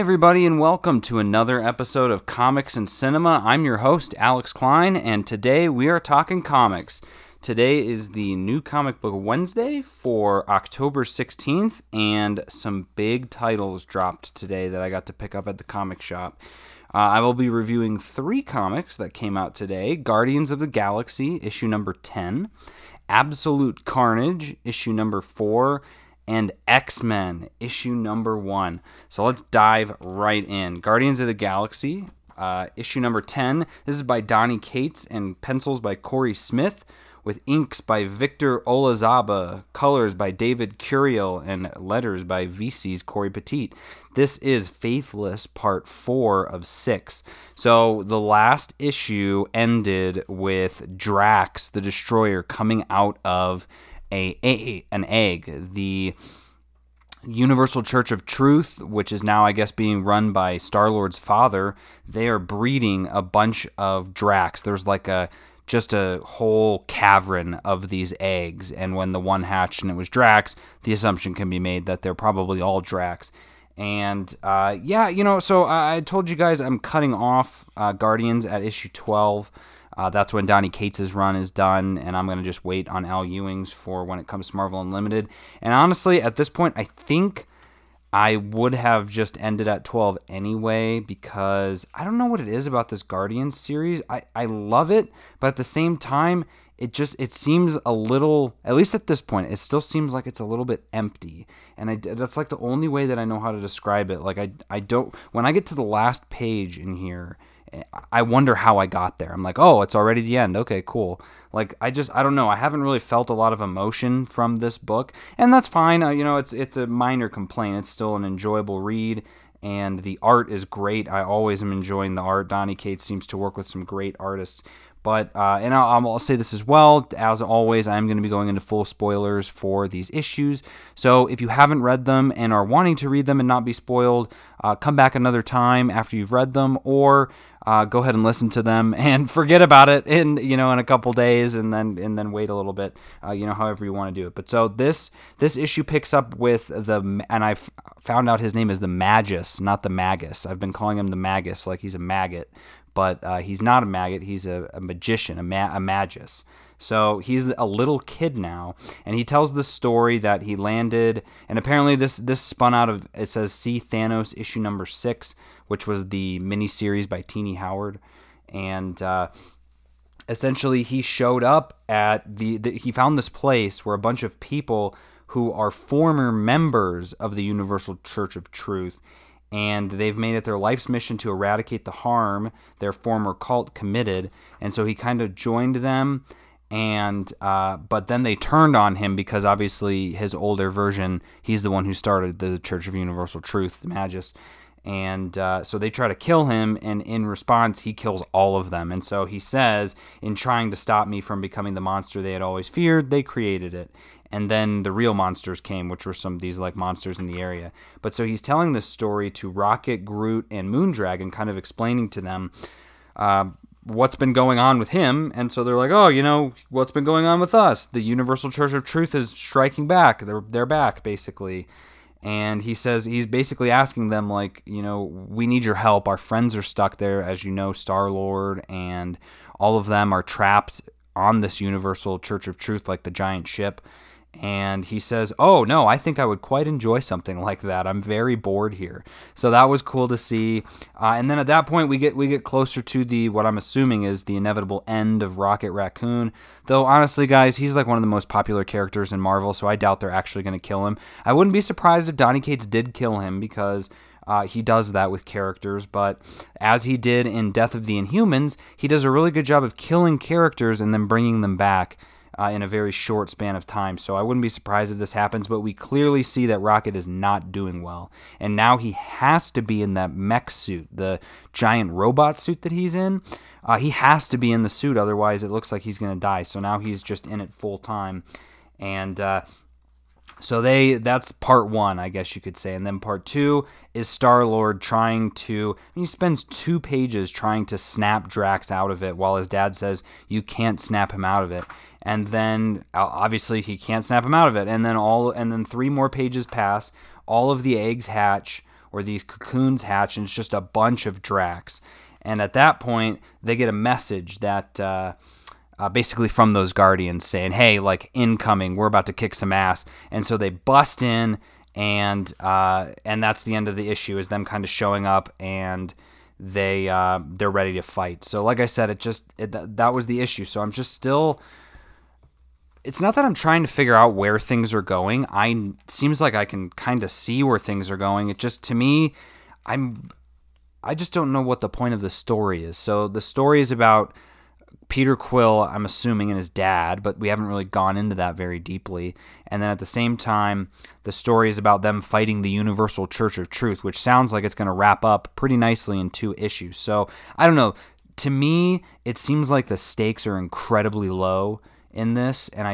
everybody, and welcome to another episode of Comics and Cinema. I'm your host, Alex Klein, and today we are talking comics. Today is the New Comic Book Wednesday for October 16th, and some big titles dropped today that I got to pick up at the comic shop. I will be reviewing three comics that came out today: Guardians of the Galaxy, issue number 10, Absolute Carnage, issue number 4, and X-Men, issue number 1. So let's dive right in. Guardians of the Galaxy, issue number 10. This is by Donnie Cates and pencils by Corey Smith, with inks by Victor Olazaba, colors by David Curiel, and letters by VC's Corey Petit. This is Faithless Part 4 of 6. So the last issue ended with Drax the Destroyer coming out of an egg. The Universal Church of Truth, which is now, I guess, being run by Star-Lord's father, they are breeding a bunch of Drax. There's like just a whole cavern of these eggs, and when the one hatched and it was Drax, the assumption can be made that they're probably all Drax. And so I told you guys I'm cutting off Guardians at issue 12. That's when Donnie Cates' run is done, and I'm going to just wait on Al Ewing's for when it comes to Marvel Unlimited. And honestly, at this point, I think I would have just ended at 12 anyway, because I don't know what it is about this Guardians series. I love it, but at the same time, it seems a little, at least at this point, it still seems like it's a little bit empty. And that's like the only way that I know how to describe it. Like I don't, when I get to the last page in here, I wonder how I got there. I'm like, oh, it's already the end. Okay, cool. Like, I don't know. I haven't really felt a lot of emotion from this book, and that's fine. It's a minor complaint. It's still an enjoyable read, and the art is great. I always am enjoying the art. Donnie Cates seems to work with some great artists. But, and I'll say this as well, as always, I'm going to be going into full spoilers for these issues. So if you haven't read them and are wanting to read them and not be spoiled, come back another time after you've read them, or go ahead and listen to them and forget about it in a couple days, and then wait a little bit, however you want to do it. But so this issue picks up with and I found out his name is the Magus, not the Magus. I've been calling him the Magus like he's a maggot. But he's not a maggot, he's a magician, a magus. So he's a little kid now, and he tells the story that he landed, and apparently this spun out of, it says, See Thanos, issue number 6, which was the miniseries by Tini Howard. And essentially he showed up at he found this place where a bunch of people who are former members of the Universal Church of Truth, and they've made it their life's mission to eradicate the harm their former cult committed. And so he kind of joined them, and but then they turned on him because obviously his older version, he's the one who started the Church of Universal Truth, the Magus. And so they try to kill him, and in response, he kills all of them. And so he says, in trying to stop me from becoming the monster they had always feared, they created it. And then the real monsters came, which were some of these like monsters in the area. But so he's telling this story to Rocket, Groot, and Moondragon, kind of explaining to them what's been going on with him. And so they're like, oh, what's been going on with us? The Universal Church of Truth is striking back. They're back, basically. And he says, he's basically asking them, like, we need your help. Our friends are stuck there. As you know, Star-Lord and all of them are trapped on this Universal Church of Truth, like the giant ship. And he says, oh, no, I think I would quite enjoy something like that. I'm very bored here. So that was cool to see. And then at that point, we get closer to what I'm assuming is the inevitable end of Rocket Raccoon. Though, honestly, guys, he's like one of the most popular characters in Marvel, so I doubt they're actually going to kill him. I wouldn't be surprised if Donnie Cates did kill him, because he does that with characters, but as he did in Death of the Inhumans, he does a really good job of killing characters and then bringing them back in a very short span of time. So I wouldn't be surprised if this happens, but we clearly see that Rocket is not doing well. And now he has to be in that mech suit, the giant robot suit that he's in. He has to be in the suit, otherwise it looks like he's going to die. So now he's just in it full time. And so that's part 1, I guess you could say. And then part 2 is Star-Lord trying to, he spends 2 pages trying to snap Drax out of it, while his dad says, you can't snap him out of it. And then, obviously, he can't snap him out of it. And then 3 more pages pass, all of the eggs hatch, where these cocoons hatch, and it's just a bunch of Dracs. And at that point, they get a message that basically from those guardians saying, hey, like, incoming, we're about to kick some ass. And so they bust in, and that's the end of the issue, is them kind of showing up, and they're ready to fight. So like I said, that was the issue. So I'm just still... It's not that I'm trying to figure out where things are going. Seems like I can kind of see where things are going. It just, to me, I just don't know what the point of the story is. So the story is about Peter Quill, I'm assuming, and his dad, but we haven't really gone into that very deeply. And then at the same time, the story is about them fighting the Universal Church of Truth, which sounds like it's going to wrap up pretty nicely in 2 issues. So I don't know. To me, it seems like the stakes are incredibly low in this, and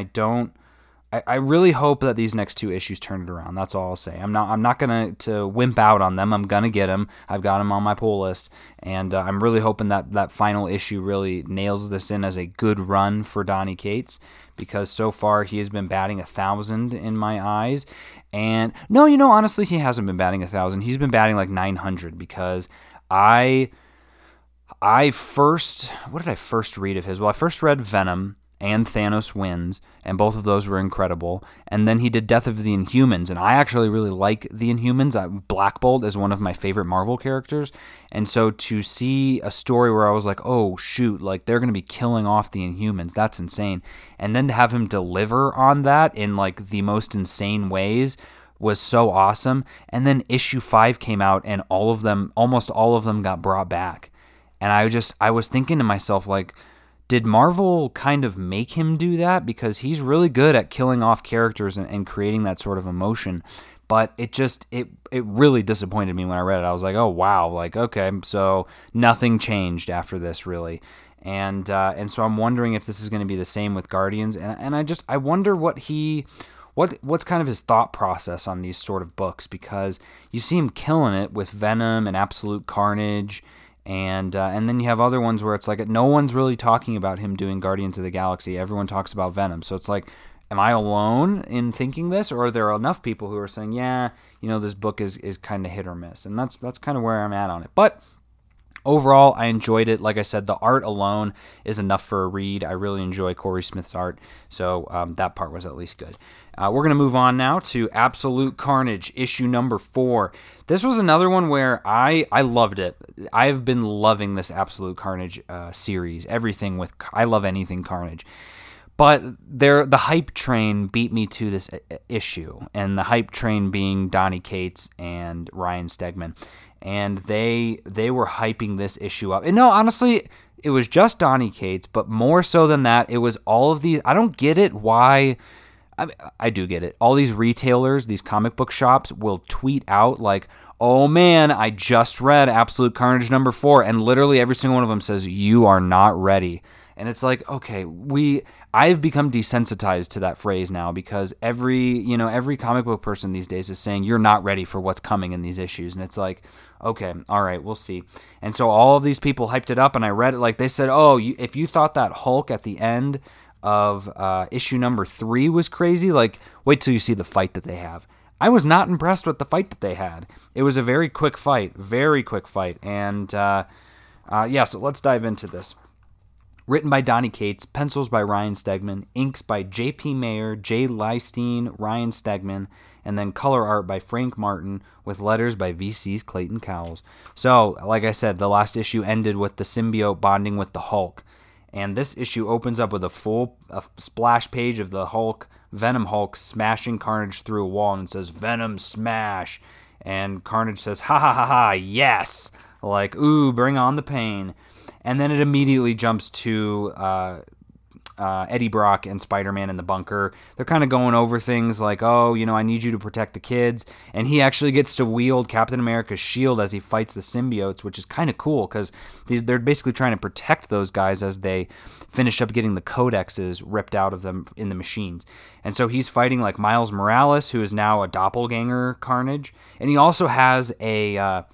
I really hope that these next 2 issues turn it around. That's all I'll say. I'm not gonna to wimp out on them. I'm gonna get them. I've got them on my pull list, and I'm really hoping that final issue really nails this in as a good run for Donnie Cates, because so far he has been batting 1,000 in my eyes. And no, honestly, he hasn't been batting 1,000. He's been batting like 900, because what did I first read of his? Well, I first read Venom and Thanos Wins, and both of those were incredible. And then he did Death of the Inhumans, and I actually really like the Inhumans. Black Bolt is one of my favorite Marvel characters, and so to see a story where I was like, oh shoot, like they're going to be killing off the Inhumans, that's insane. And then to have him deliver on that in like the most insane ways was so awesome. And then issue 5 came out, and almost all of them got brought back. And I was thinking to myself, like, did Marvel kind of make him do that? Because he's really good at killing off characters and creating that sort of emotion. But it really disappointed me when I read it. I was like, oh, wow, like, okay, so nothing changed after this, really. And so I'm wondering if this is going to be the same with Guardians. And I wonder what's kind of his thought process on these sort of books, because you see him killing it with Venom and Absolute Carnage, and then you have other ones where it's like no one's really talking about him doing Guardians of the Galaxy. Everyone talks about Venom. So it's like, am I alone in thinking this, or are there enough people who are saying, yeah, this book is kind of hit or miss? And that's kind of where I'm at on it. But overall, I enjoyed it. Like I said, the art alone is enough for a read. I really enjoy Corey Smith's art, so that part was at least good. We're going to move on now to Absolute Carnage, issue number 4. This was another one where I loved it. I've been loving this Absolute Carnage series. I love anything Carnage. But the hype train beat me to this issue, and the hype train being Donnie Cates and Ryan Stegman. And they were hyping this issue up. And no, honestly, it was just Donnie Cates, but more so than that, it was all of these. I don't get it why. I do get it. All these retailers, these comic book shops will tweet out like, oh man, I just read Absolute Carnage number 4. And literally every single one of them says, you are not ready. And it's like, okay, I've become desensitized to that phrase now, because every comic book person these days is saying you're not ready for what's coming in these issues. And it's like, okay, all right, we'll see. And so all of these people hyped it up, and I read it like they said, oh, if you thought that Hulk at the end of issue number 3 was crazy, like wait till you see the fight that they have. I was not impressed with the fight that they had. It was a very quick fight. And so let's dive into this. Written by Donnie Cates, pencils by Ryan Stegman, inks by JP Mayer, J. Leistein, Ryan Stegman, and then color art by Frank Martin, with letters by VC's Clayton Cowles. So, like I said, the last issue ended with the symbiote bonding with the Hulk. And this issue opens up with a full splash page of the Venom Hulk, smashing Carnage through a wall, and it says, Venom Smash! And Carnage says, ha ha ha ha, yes! Like, ooh, bring on the pain. And then it immediately jumps to Eddie Brock and Spider-Man in the bunker. They're kind of going over things like, oh, I need you to protect the kids. And he actually gets to wield Captain America's shield as he fights the symbiotes, which is kind of cool, because they're basically trying to protect those guys as they finish up getting the codexes ripped out of them in the machines. And so he's fighting like Miles Morales, who is now a doppelganger Carnage. And he also has a...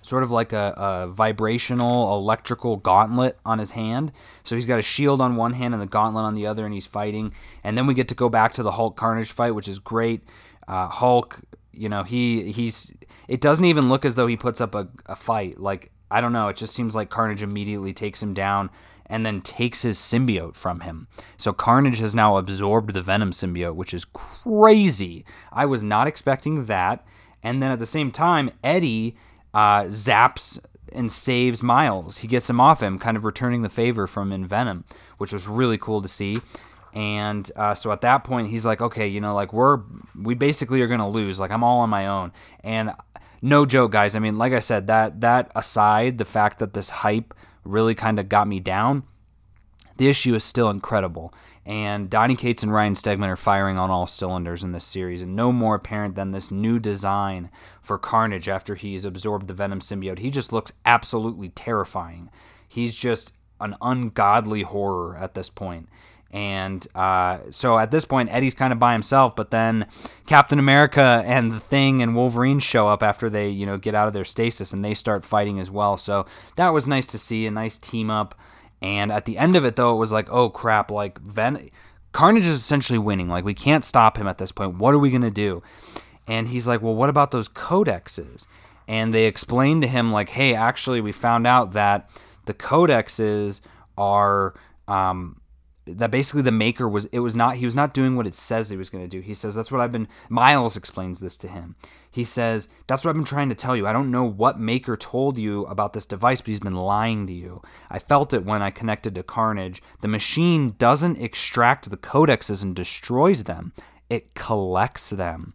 sort of like a vibrational electrical gauntlet on his hand. So he's got a shield on one hand and the gauntlet on the other, and he's fighting. And then we get to go back to the Hulk Carnage fight, which is great. Hulk you know, he's it doesn't even look as though he puts up a fight. Like, I don't know, it just seems like Carnage immediately takes him down and then takes his symbiote from him. So Carnage has now absorbed the Venom symbiote, which is crazy. I was not expecting that. And then at the same time, Eddie zaps and saves Miles. He gets him off him, kind of returning the favor from in Venom, which was really cool to see. And so at that point, he's like, okay, you know, like we basically are going to lose. Like, I'm all on my own. And no joke, guys. I mean, like I said, that aside, the fact that this hype really kind of got me down, the issue is still incredible. And Donnie Cates and Ryan Stegman are firing on all cylinders in this series, and no more apparent than this new design for Carnage after he's absorbed the Venom symbiote. He just looks absolutely terrifying. He's just an ungodly horror at this point. And so at this point, Eddie's kind of by himself, but then Captain America and the Thing and Wolverine show up after they, you know, get out of their stasis, and they start fighting as well. So that was nice to see, a nice team up. And at the end of it, though, it was like, oh, crap, like Carnage is essentially winning. Like, we can't stop him at this point. What are we going to do? And he's like, well, what about those codexes? And they explained to him, like, hey, actually, we found out that the codexes are... that basically the maker he was not doing what it says he was going to do. He says, that's what I've been, Miles explains this to him. He says, that's what I've been trying to tell you. I don't know what maker told you about this device, but he's been lying to you. I felt it when I connected to Carnage. The machine doesn't extract the codexes and destroys them. It collects them.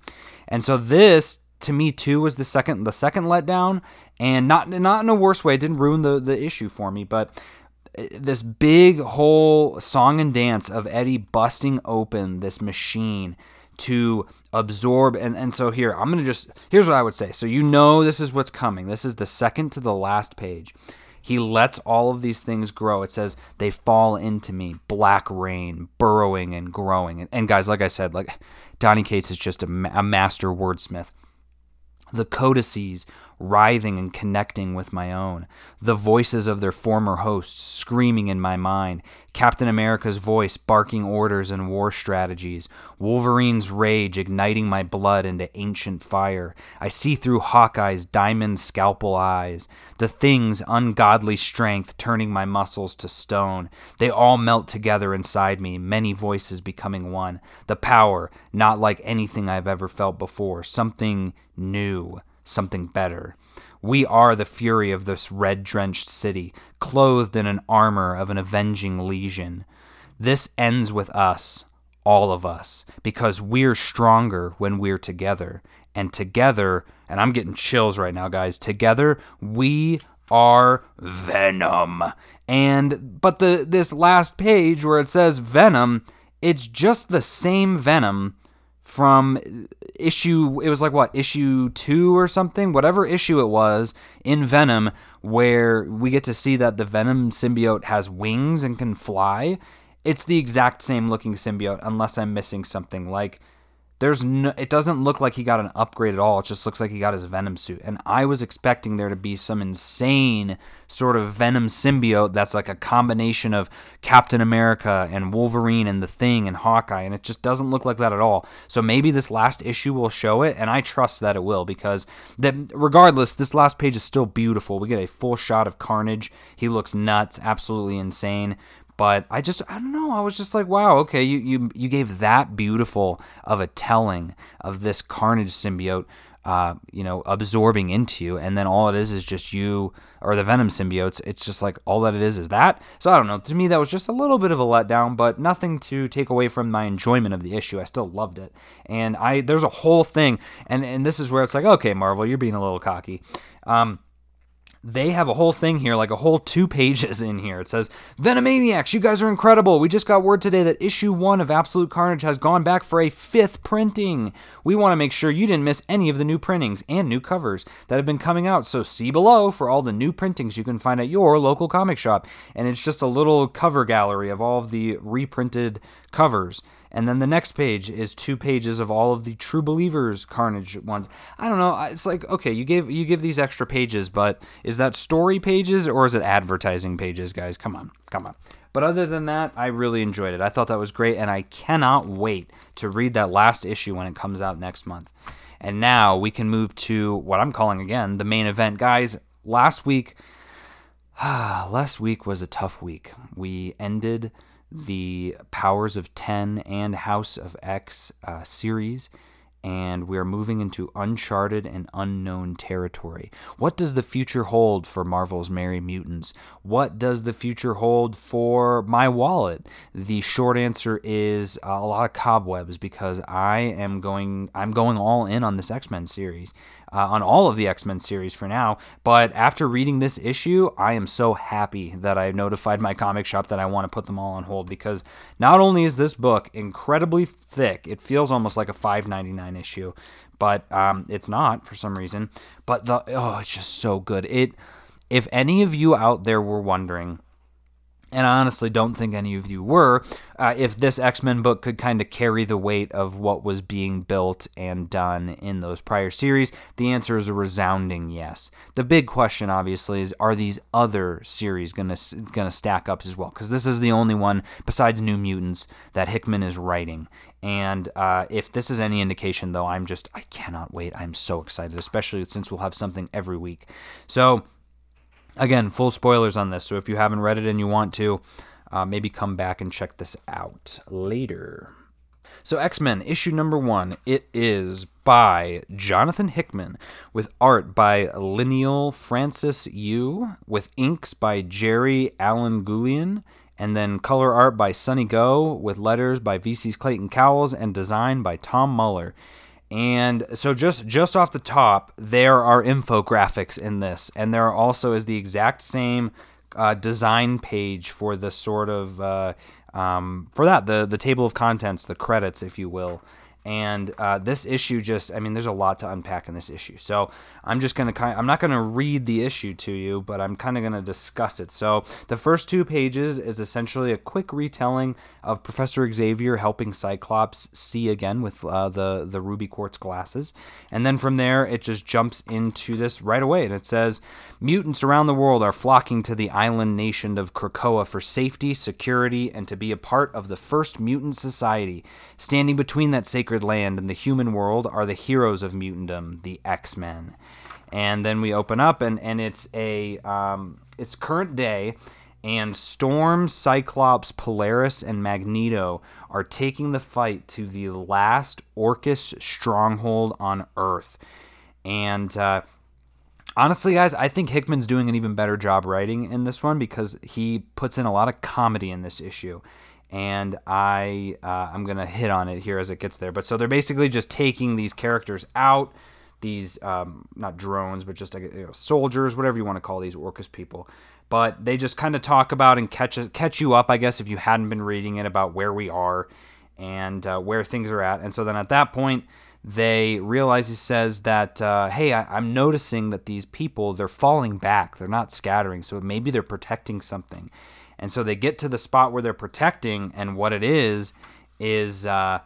And so this, to me too, was the second letdown, and not in a worse way. It didn't ruin the issue for me, but this big whole song and dance of Eddie busting open this machine to absorb. And so here, I'm going to just, here's what I would say. So, you know, this is what's coming. This is the second to the last page. He lets all of these things grow. It says, they fall into me, black rain, burrowing and growing. And guys, like I said, like Donnie Cates is just a master wordsmith. The codices writhing and connecting with my own, the voices of their former hosts screaming in my mind, Captain America's voice barking orders and war strategies, Wolverine's rage igniting my blood into ancient fire. I see through Hawkeye's diamond scalpel eyes, the Thing's ungodly strength turning my muscles to stone. They all melt together inside me, many voices becoming one. The power, not like anything I've ever felt before, something new, something better. We are the fury of this red-drenched city, clothed in an armor of an avenging legion. This ends with us, all of us, because we're stronger when we're together. And together, and I'm getting chills right now, guys, together we are Venom. But this last page where it says Venom, it's just the same Venom from issue, it was like what, issue 2 or something, whatever issue it was in Venom, where we get to see that the Venom symbiote has wings and can fly. It's the exact same looking symbiote, unless I'm missing something. Like, it doesn't look like he got an upgrade at all. It just looks like he got his Venom suit. And I was expecting there to be some insane sort of Venom symbiote that's like a combination of Captain America and Wolverine and the Thing and Hawkeye, and it just doesn't look like that at all. So maybe this last issue will show it, and I trust that it will, because regardless, this last page is still beautiful. We get a full shot of Carnage. He looks nuts, absolutely insane. But I don't know, I was just like, wow, okay, you gave that beautiful of a telling of this Carnage symbiote, you know, absorbing into you, and then all it is just you, or the Venom symbiotes, it's just like, all that it is that. So I don't know, to me that was just a little bit of a letdown, but nothing to take away from my enjoyment of the issue. I still loved it, and there's a whole thing, and this is where it's like, okay, Marvel, you're being a little cocky. They have a whole thing here, like a whole 2 pages in here. It says, Venomaniacs, you guys are incredible. We just got word today that issue 1 of Absolute Carnage has gone back for a 5th printing. We want to make sure you didn't miss any of the new printings and new covers that have been coming out, so see below for all the new printings you can find at your local comic shop. And it's just a little cover gallery of all of the reprinted covers. And then the next page is 2 pages of all of the True Believers Carnage ones. I don't know. It's like, okay, you give these extra pages, but is that story pages or is it advertising pages, guys? Come on. But other than that, I really enjoyed it. I thought that was great, and I cannot wait to read that last issue when it comes out next month. And now we can move to what I'm calling, again, the main event. Guys, last week was a tough week. We ended the Powers of 10 and House of X series, and we are moving into uncharted and unknown territory. What does the future hold for Marvel's Merry Mutants? What does the future hold for my wallet? The short answer is a lot of cobwebs, because I'm going all in on this X-Men series, on all of the X-Men series for now. But after reading this issue, I am so happy that I notified my comic shop that I want to put them all on hold, because not only is this book incredibly thick, it feels almost like a $5.99 issue, but it's not for some reason, but it's just so good. If any of you out there were wondering, and I honestly don't think any of you were, if this X-Men book could kind of carry the weight of what was being built and done in those prior series, the answer is a resounding yes. The big question, obviously, is are these other series gonna stack up as well? Because this is the only one, besides New Mutants, that Hickman is writing. And if this is any indication, though, I cannot wait. I'm so excited, especially since we'll have something every week. So, again, full spoilers on this, so if you haven't read it and you want to, maybe come back and check this out later. So X-Men, issue number 1, it is by Jonathan Hickman, with art by Lineal Francis Yu, with inks by Jerry Allen Goulian, and then color art by Sonny Goh, with letters by VC's Clayton Cowles, and design by Tom Muller. And so just off the top, there are infographics in this, and there also is the exact same design page for the sort of the table of contents, the credits, if you will. And this issue there's a lot to unpack in this issue. So I'm not gonna read the issue to you, but I'm kind of gonna discuss it. So the first 2 pages is essentially a quick retelling of Professor Xavier helping Cyclops see again with the ruby quartz glasses, and then from there it just jumps into this right away, and it says mutants around the world are flocking to the island nation of Krakoa for safety, security, and to be a part of the first mutant society. Standing between that sacred land and the human world are the heroes of mutantdom, the X-Men. And then we open up and it's current day, and Storm, Cyclops, Polaris, and Magneto are taking the fight to the last Orcus stronghold on Earth. And honestly, guys, I think Hickman's doing an even better job writing in this one, because he puts in a lot of comedy in this issue. And I'm going to hit on it here as it gets there. But so they're basically just taking these characters out, these, not drones, but just soldiers, whatever you want to call these Orcus people. But they just kind of talk about and catch you up, I guess, if you hadn't been reading it, about where we are and where things are at. And so then at that point, they realize, he says that, hey, I'm noticing that these people, they're falling back. They're not scattering. So maybe they're protecting something. And so they get to the spot where they're protecting, and what it is it's like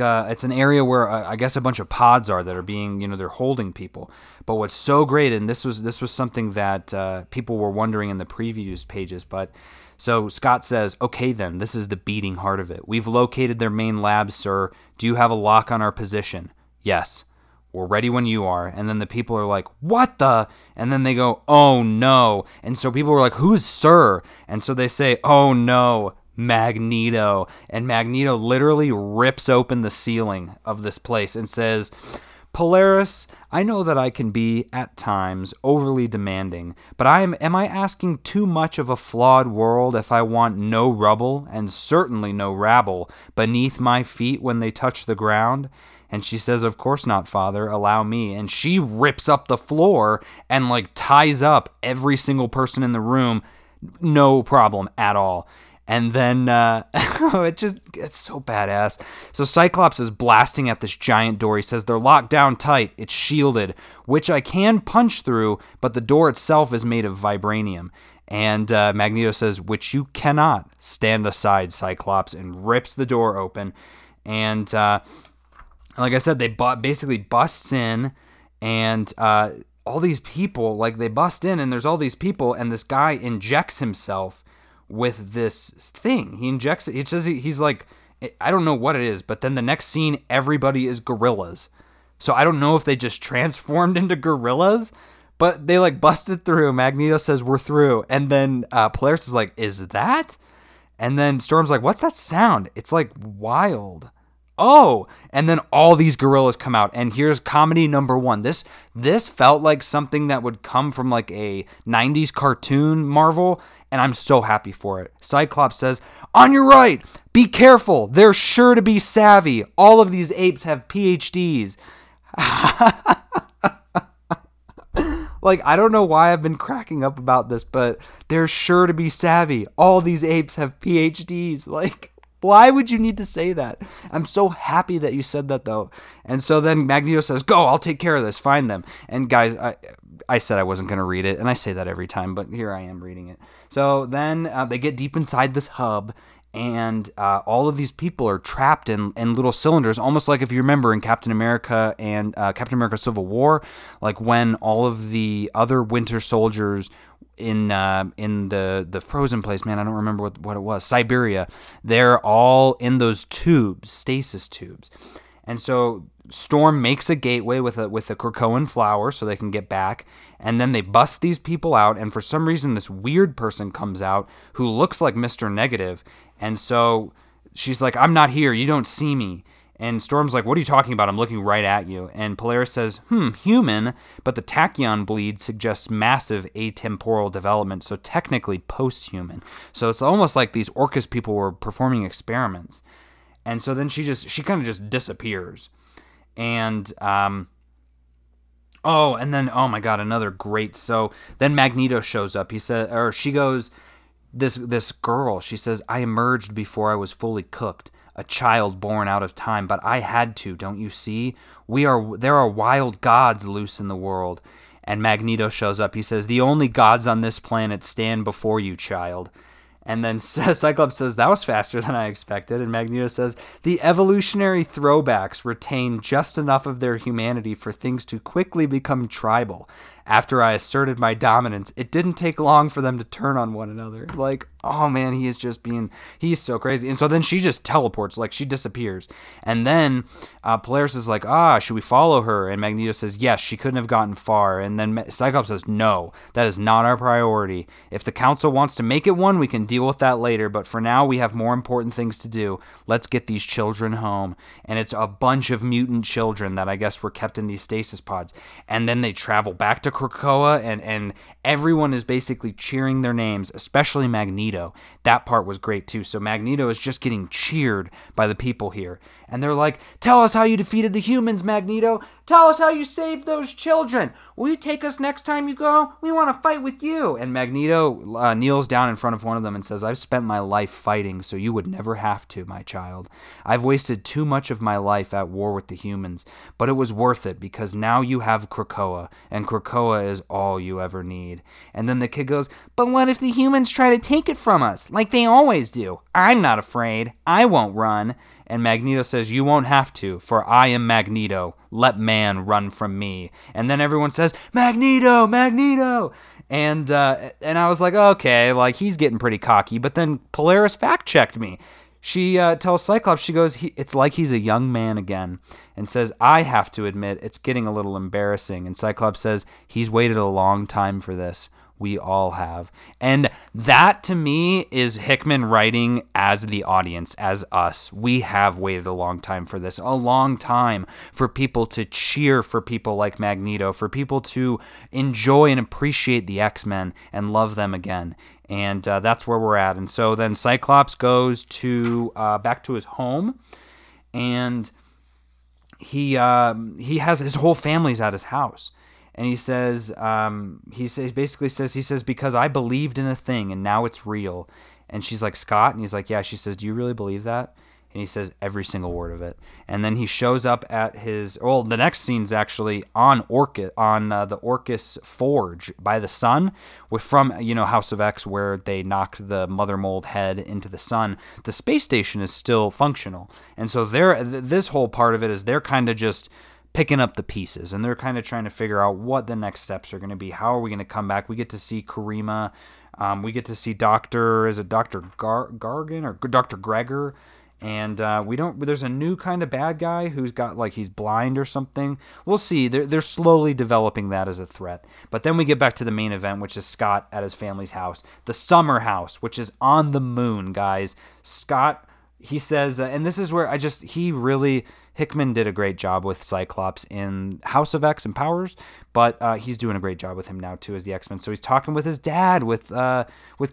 it's an area where I guess a bunch of pods are that are being, they're holding people. But what's so great, and this was something that people were wondering in the previews pages, but so Scott says, okay then, this is the beating heart of it. We've located their main lab, sir. Do you have a lock on our position? Yes. We're ready when you are. And then the people are like, what the? And then they go, oh no. And so people were like, who's sir? And so they say, oh no, Magneto. And Magneto literally rips open the ceiling of this place and says, Polaris, I know that I can be, at times, overly demanding, but am I asking too much of a flawed world if I want no rubble, and certainly no rabble, beneath my feet when they touch the ground? And she says, of course not, Father, allow me. And she rips up the floor and ties up every single person in the room. No problem at all. And then it's so badass. So Cyclops is blasting at this giant door. He says, they're locked down tight. It's shielded, which I can punch through, but the door itself is made of vibranium. And Magneto says, which you cannot. Stand aside, Cyclops, and rips the door open. And like I said, they basically busts in, and all these people, they bust in, and there's all these people, and this guy injects himself with this thing. He injects it. He's I don't know what it is, but then the next scene, everybody is gorillas. So I don't know if they just transformed into gorillas, but they like busted through. Magneto says, we're through. And then Polaris is like, is that? And then Storm's like, what's that sound? It's like wild. Oh, and then all these gorillas come out, and here's comedy number one. This felt like something that would come from like a 90s cartoon Marvel, and I'm so happy for it. Cyclops says, on your right, be careful. They're sure to be savvy. All of these apes have PhDs. Like, I don't know why I've been cracking up about this, but they're sure to be savvy. All these apes have PhDs. Like, why would you need to say that? I'm so happy that you said that, though. And so then Magneto says, go, I'll take care of this. Find them. And guys, I said I wasn't going to read it, and I say that every time, but here I am reading it. So then they get deep inside this hub, and all of these people are trapped in little cylinders, almost like if you remember in Captain America and Captain America Civil War, like when all of the other Winter Soldiers in the frozen place, man, I don't remember what it was, Siberia, they're all in those tubes, stasis tubes. And so Storm makes a gateway with a Krakoan flower so they can get back, and then they bust these people out, and for some reason this weird person comes out who looks like Mr. Negative, and so she's like, I'm not here, you don't see me. And Storm's like, what are you talking about? I'm looking right at you. And Polaris says, human, but the tachyon bleed suggests massive atemporal development, so technically post-human. So it's almost like these Orcus people were performing experiments. And so then she kind of just disappears. And, oh my God, another great. So then Magneto shows up. He said, or she goes, this girl, she says, I emerged before I was fully cooked. A child born out of time, but I had to, don't you see? There are wild gods loose in the world. And Magneto shows up. He says, the only gods on this planet stand before you, child. And then Cyclops says, that was faster than I expected. And Magneto says, the evolutionary throwbacks retain just enough of their humanity for things to quickly become tribal. After I asserted my dominance, it didn't take long for them to turn on one another. Like, oh man, he is just he's so crazy. And so then she just teleports, like she disappears. And then Polaris is like, should we follow her? And Magneto says, yes, she couldn't have gotten far. And then Cyclops says, no, that is not our priority. If the council wants to make it one, we can deal with that later. But for now, we have more important things to do. Let's get these children home. And it's a bunch of mutant children that I guess were kept in these stasis pods. And then they travel back to Krakoa, and everyone is basically cheering their names, especially Magneto. That part was great too. So Magneto is just getting cheered by the people here. And they're like, tell us how you defeated the humans, Magneto. Tell us how you saved those children. Will you take us next time you go? We want to fight with you. And Magneto kneels down in front of one of them and says, I've spent my life fighting, so you would never have to, my child. I've wasted too much of my life at war with the humans, but it was worth it because now you have Krakoa, and Krakoa is all you ever need. And then the kid goes, but what if the humans try to take it from us, like they always do? I'm not afraid. I won't run. And Magneto says, you won't have to, for I am Magneto. Let man run from me. And then everyone says, Magneto, Magneto. And I was like, okay, like he's getting pretty cocky. But then Polaris fact-checked me. She tells Cyclops, she goes, it's like he's a young man again, and says, I have to admit, it's getting a little embarrassing. And Cyclops says, he's waited a long time for this. We all have. And that to me is Hickman writing as the audience, as us. We have waited a long time for this, a long time for people to cheer for people like Magneto, for people to enjoy and appreciate the X-Men and love them again. And that's where we're at. And so then Cyclops goes to back to his home, and he has his whole family's at his house. And he says, because I believed in a thing and now it's real. And she's like, Scott? And he's like, yeah. She says, do you really believe that? And he says, every single word of it. And then he shows up at the next scene's actually on the Orcus Forge by the sun, from House of X, where they knocked the Mother Mold head into the sun. The space station is still functional. And so this whole part of it is they're kind of just picking up the pieces, and they're kind of trying to figure out what the next steps are going to be. How are we going to come back? We get to see Karima. We get to see Dr. Gargan or Dr. Gregor? And there's a new kind of bad guy who's got, like, he's blind or something. We'll see. They're slowly developing that as a threat. But then we get back to the main event, which is Scott at his family's house. The summer house, which is on the moon, guys. Scott, he says, and this is where Hickman did a great job with Cyclops in House of X and Powers, but he's doing a great job with him now, too, as the X-Men. So he's talking with his dad, with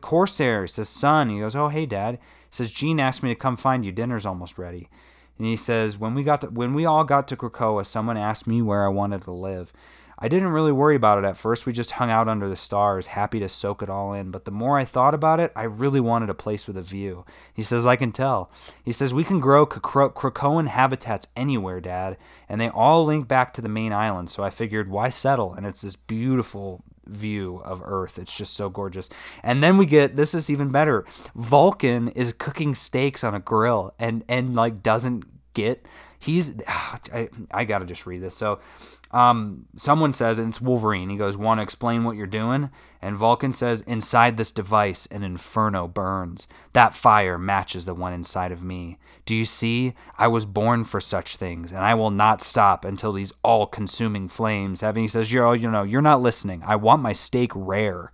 Corsair. He says, son, he goes, oh, hey, dad. Says, Gene asked me to come find you. Dinner's almost ready. And he says, when we all got to Krakoa, someone asked me where I wanted to live. I didn't really worry about it at first. We just hung out under the stars, happy to soak it all in. But the more I thought about it, I really wanted a place with a view. He says, I can tell. He says, we can grow Krakoan habitats anywhere, Dad. And they all link back to the main island. So I figured, why settle? And it's this beautiful view of Earth. It's just so gorgeous. And then we get, this is even better, Vulcan is cooking steaks on a grill and like doesn't get, I gotta just read this. So someone says, and it's Wolverine, he goes, want to explain what you're doing? And Vulcan says, inside this device an inferno burns. That fire matches the one inside of me. Do you see? I was born for such things, and I will not stop until these all-consuming flames have. And he says, you're not listening. I want my steak rare.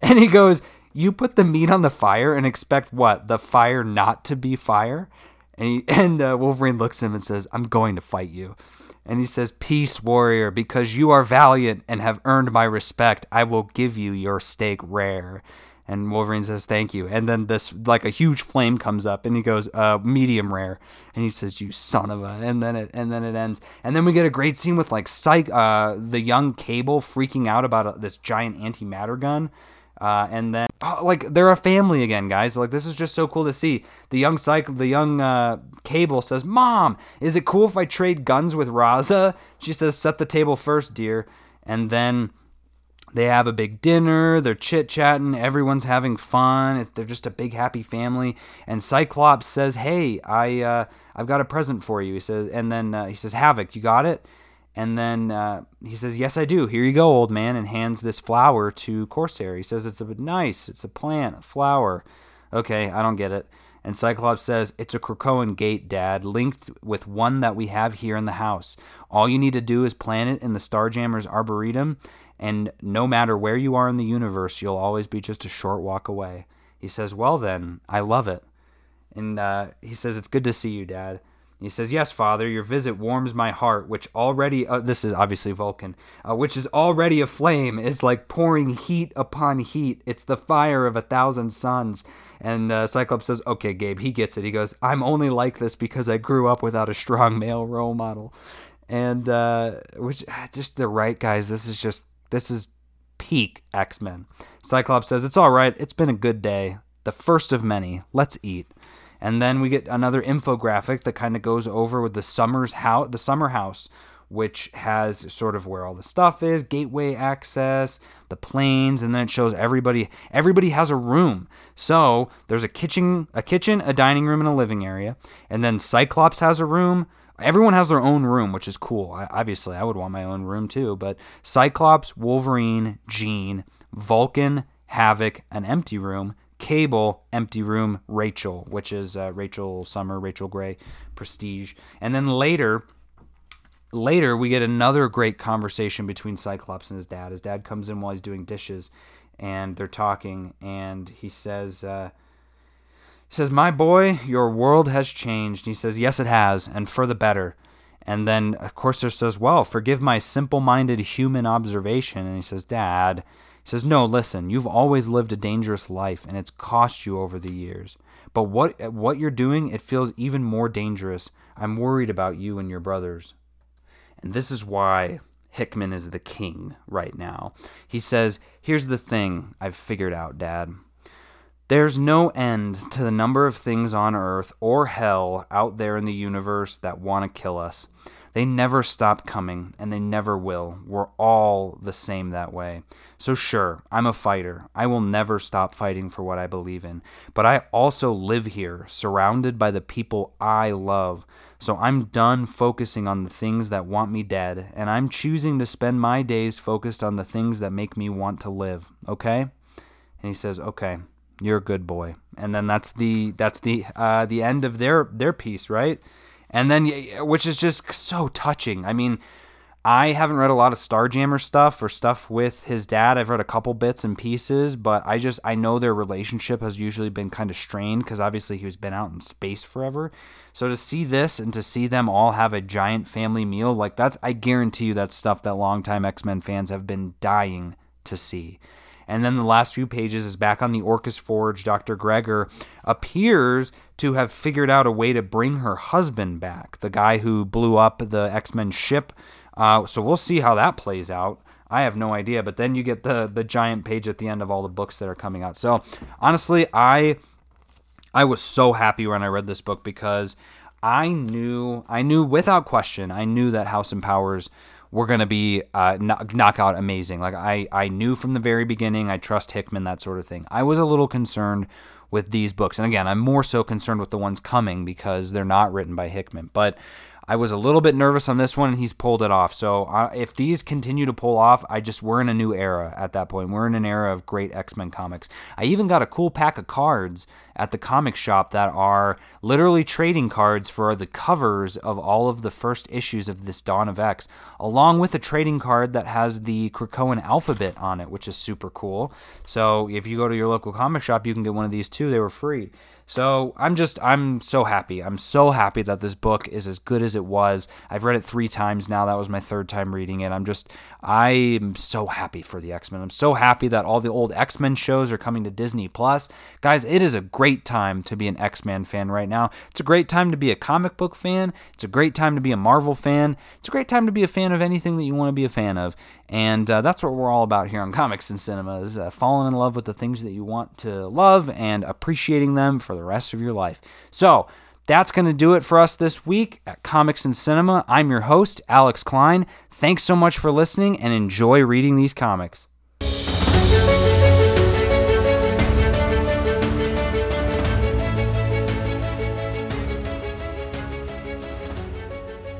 And he goes, you put the meat on the fire and expect what? The fire not to be fire? And Wolverine looks at him and says, I'm going to fight you. And he says, peace, warrior, because you are valiant and have earned my respect. I will give you your steak rare. And Wolverine says, thank you. And then this, like, a huge flame comes up, and he goes, medium rare. And he says, you son of a... And then it ends. And then we get a great scene with, like, the young Cable freaking out about this giant antimatter gun. And then, they're a family again, guys. Like, this is just so cool to see. The young Cable says, Mom, is it cool if I trade guns with Raza? She says, set the table first, dear. And then they have a big dinner. They're chit-chatting. Everyone's having fun. They're just a big, happy family. And Cyclops says, hey, I've got a present for you. He says, and then he says, Havoc, you got it? And then he says, yes, I do. Here you go, old man, and hands this flower to Corsair. He says, it's a nice. It's a plant, a flower. Okay, I don't get it. And Cyclops says, it's a Krakoan gate, Dad, linked with one that we have here in the house. All you need to do is plant it in the Starjammer's Arboretum, and no matter where you are in the universe, you'll always be just a short walk away. He says, well, then, I love it. And he says, it's good to see you, Dad. He says, yes, Father, your visit warms my heart, which already, this is obviously Vulcan, which is already aflame, is like pouring heat upon heat. It's the fire of 1,000 suns. And Cyclops says, okay, Gabe, he gets it. He goes, I'm only like this because I grew up without a strong male role model. And they're right, guys. This is peak X-Men. Cyclops says, it's all right. It's been a good day. The first of many. Let's eat. And then we get another infographic that kind of goes over with the summer house, which has sort of where all the stuff is, gateway access, the planes, and then it shows everybody. Everybody has a room. So there's a kitchen, a dining room, and a living area. And then Cyclops has a room. Everyone has their own room, which is cool. Obviously, I would want my own room too. But Cyclops, Wolverine, Jean, Vulcan, Havoc, an empty room. Cable, empty room, Rachel, which is Rachel Summer, Rachel Gray, Prestige. And then later we get another great conversation between Cyclops and his dad. His dad comes in while he's doing dishes, and they're talking, and he says, my boy, your world has changed. And he says, yes, it has, and for the better. And then, of course, there says, well, forgive my simple-minded human observation. And he says, Dad... He says, no, listen, you've always lived a dangerous life, and it's cost you over the years. But what you're doing, it feels even more dangerous. I'm worried about you and your brothers. And this is why Hickman is the king right now. He says, here's the thing I've figured out, Dad. There's no end to the number of things on Earth or hell out there in the universe that want to kill us. They never stop coming, and they never will. We're all the same that way. So sure, I'm a fighter. I will never stop fighting for what I believe in. But I also live here, surrounded by the people I love. So I'm done focusing on the things that want me dead, and I'm choosing to spend my days focused on the things that make me want to live. Okay? And he says, okay, You're a good boy. And then that's the end of their piece, right? And then, which is just so touching. I mean, I haven't read a lot of Starjammer stuff or stuff with his dad. I've read a couple bits and pieces, but I know their relationship has usually been kind of strained because obviously he's been out in space forever. So to see this and to see them all have a giant family meal, like I guarantee you that's stuff that longtime X-Men fans have been dying to see. And then the last few pages is back on the Orcus Forge. Dr. Gregor appears to have figured out a way to bring her husband back, the guy who blew up the X-Men ship. So we'll see how that plays out. I have no idea. But then you get the giant page at the end of all the books that are coming out. So honestly, I was so happy when I read this book because I knew without question, I knew that House and Powers were going to be knockout amazing. Like I knew from the very beginning, I trust Hickman, that sort of thing. I was a little concerned with these books. And again, I'm more so concerned with the ones coming because they're not written by Hickman. But I was a little bit nervous on this one, and he's pulled it off. So if these continue to pull off, we're in a new era at that point. We're in an era of great X-Men comics. I even got a cool pack of cards at the comic shop that are literally trading cards for the covers of all of the first issues of this Dawn of X, along with a trading card that has the Krakoan alphabet on it, which is super cool. So if you go to your local comic shop, you can get one of these too. They were free. So I'm so happy. I'm so happy that this book is as good as it was. I've read it 3 times now. That was my 3rd time reading it. I'm so happy for the X-Men. I'm so happy that all the old X-Men shows are coming to Disney+. Guys, it is a great time to be an X-Men fan right now. It's a great time to be a comic book fan. It's a great time to be a Marvel fan. It's a great time to be a fan of anything that you want to be a fan of. And that's what we're all about here on Comics and Cinema, is falling in love with the things that you want to love and appreciating them for the rest of your life. So that's going to do it for us this week at Comics and Cinema. I'm your host, Alex Klein. Thanks so much for listening and enjoy reading these comics.